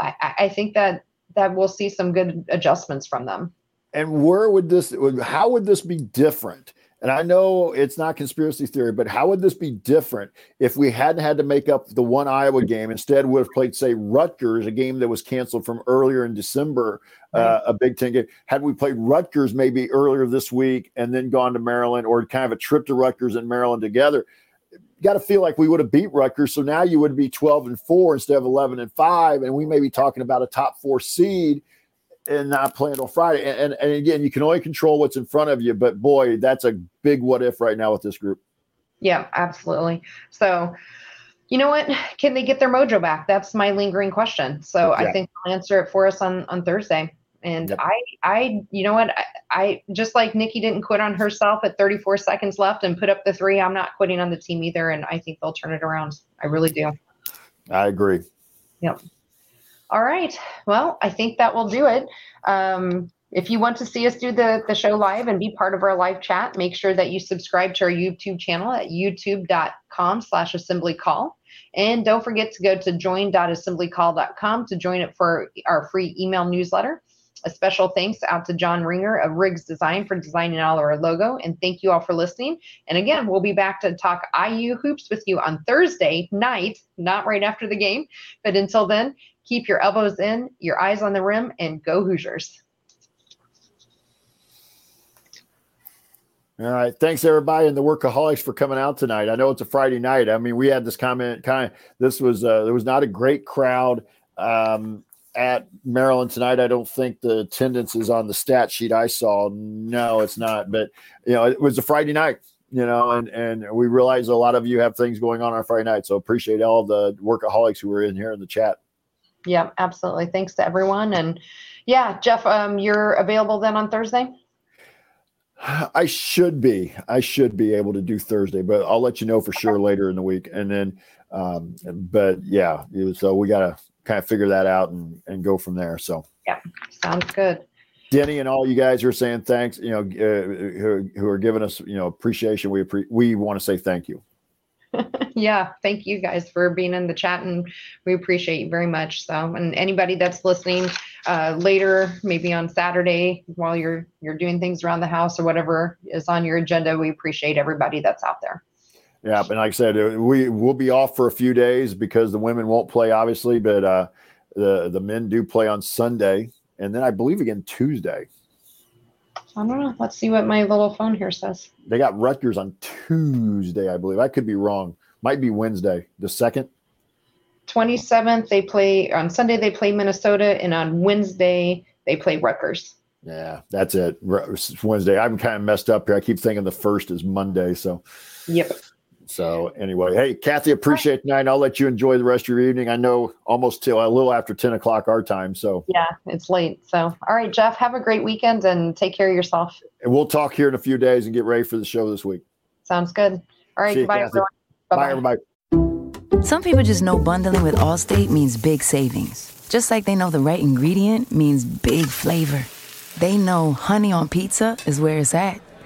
I, I think that that we'll see some good adjustments from them. And where would this? How would this be different? And I know it's not conspiracy theory, but how would this be different if we hadn't had to make up the one Iowa game? Instead, we would have played, say, Rutgers, a game that was canceled from earlier in December, uh, a Big Ten game. Had we played Rutgers maybe earlier this week and then gone to Maryland, or kind of a trip to Rutgers and Maryland together, got to feel like we would have beat Rutgers. So now you would be twelve and four instead of eleven and five, and we may be talking about a top four seed and not playing on Friday. And, and and again, you can only control what's in front of you, but boy, that's a big what if right now with this group. Yeah, absolutely. So, you know what? Can they get their mojo back? That's my lingering question. So yeah. I think they'll answer it for us on, on Thursday. And yep. I, I, you know what? I, I just like Nikki didn't quit on herself at thirty-four seconds left and put up the three. I'm not quitting on the team either. And I think they'll turn it around. I really do. I agree. Yep. All right. Well, I think that will do it. Um, if you want to see us do the, the show live and be part of our live chat, make sure that you subscribe to our YouTube channel at youtube.com slash assembly call. And don't forget to go to join dot assembly call dot com to join it for our free email newsletter. A special thanks out to John Ringer of Riggs Design for designing all our logo. And thank you all for listening. And again, we'll be back to talk I U hoops with you on Thursday night, not right after the game. But until then, keep your elbows in, your eyes on the rim, and go Hoosiers. All right. Thanks, everybody, and the workaholics for coming out tonight. I know it's a Friday night. I mean, we had this comment kind of – this was uh, – there was not a great crowd um, at Maryland tonight. I don't think the attendance is on the stat sheet I saw. No, it's not. But, you know, it was a Friday night, you know, and, and we realize a lot of you have things going on on Friday night. So appreciate all the workaholics who were in here in the chat. Yeah, absolutely. Thanks to everyone. And yeah, Jeff, um, you're available then on Thursday? I should be. I should be able to do Thursday, but I'll let you know for sure later in the week. And then, um, but yeah, so we got to kind of figure that out and, and go from there. So yeah, sounds good. Denny and all you guys who are saying thanks, you know, uh, who, who are giving us, you know, appreciation. We appre- we want to say thank you. Yeah, thank you guys for being in the chat, and we appreciate you very much. So, and anybody that's listening uh, later, maybe on Saturday while you're you're doing things around the house or whatever is on your agenda, we appreciate everybody that's out there. Yeah, and like I said, we will be off for a few days because the women won't play, obviously, but uh, the the men do play on Sunday, and then I believe again Tuesday. I don't know. Let's see what my little phone here says. They got Rutgers on Tuesday, I believe. I could be wrong. Might be Wednesday, the second. twenty-seventh, they play – on Sunday they play Minnesota, and on Wednesday they play Rutgers. Yeah, that's it. It's Wednesday. I'm kind of messed up here. I keep thinking the first is Monday. So, yep. So, anyway, hey, Kathy, appreciate tonight. I'll let you enjoy the rest of your evening. I know almost till a little after ten o'clock our time. So, yeah, it's late. So, all right, Jeff, have a great weekend and take care of yourself. And we'll talk here in a few days and get ready for the show this week. Sounds good. All right. Goodbye, everyone. Bye, everybody. Some people just know bundling with Allstate means big savings, just like they know the right ingredient means big flavor. They know honey on pizza is where it's at.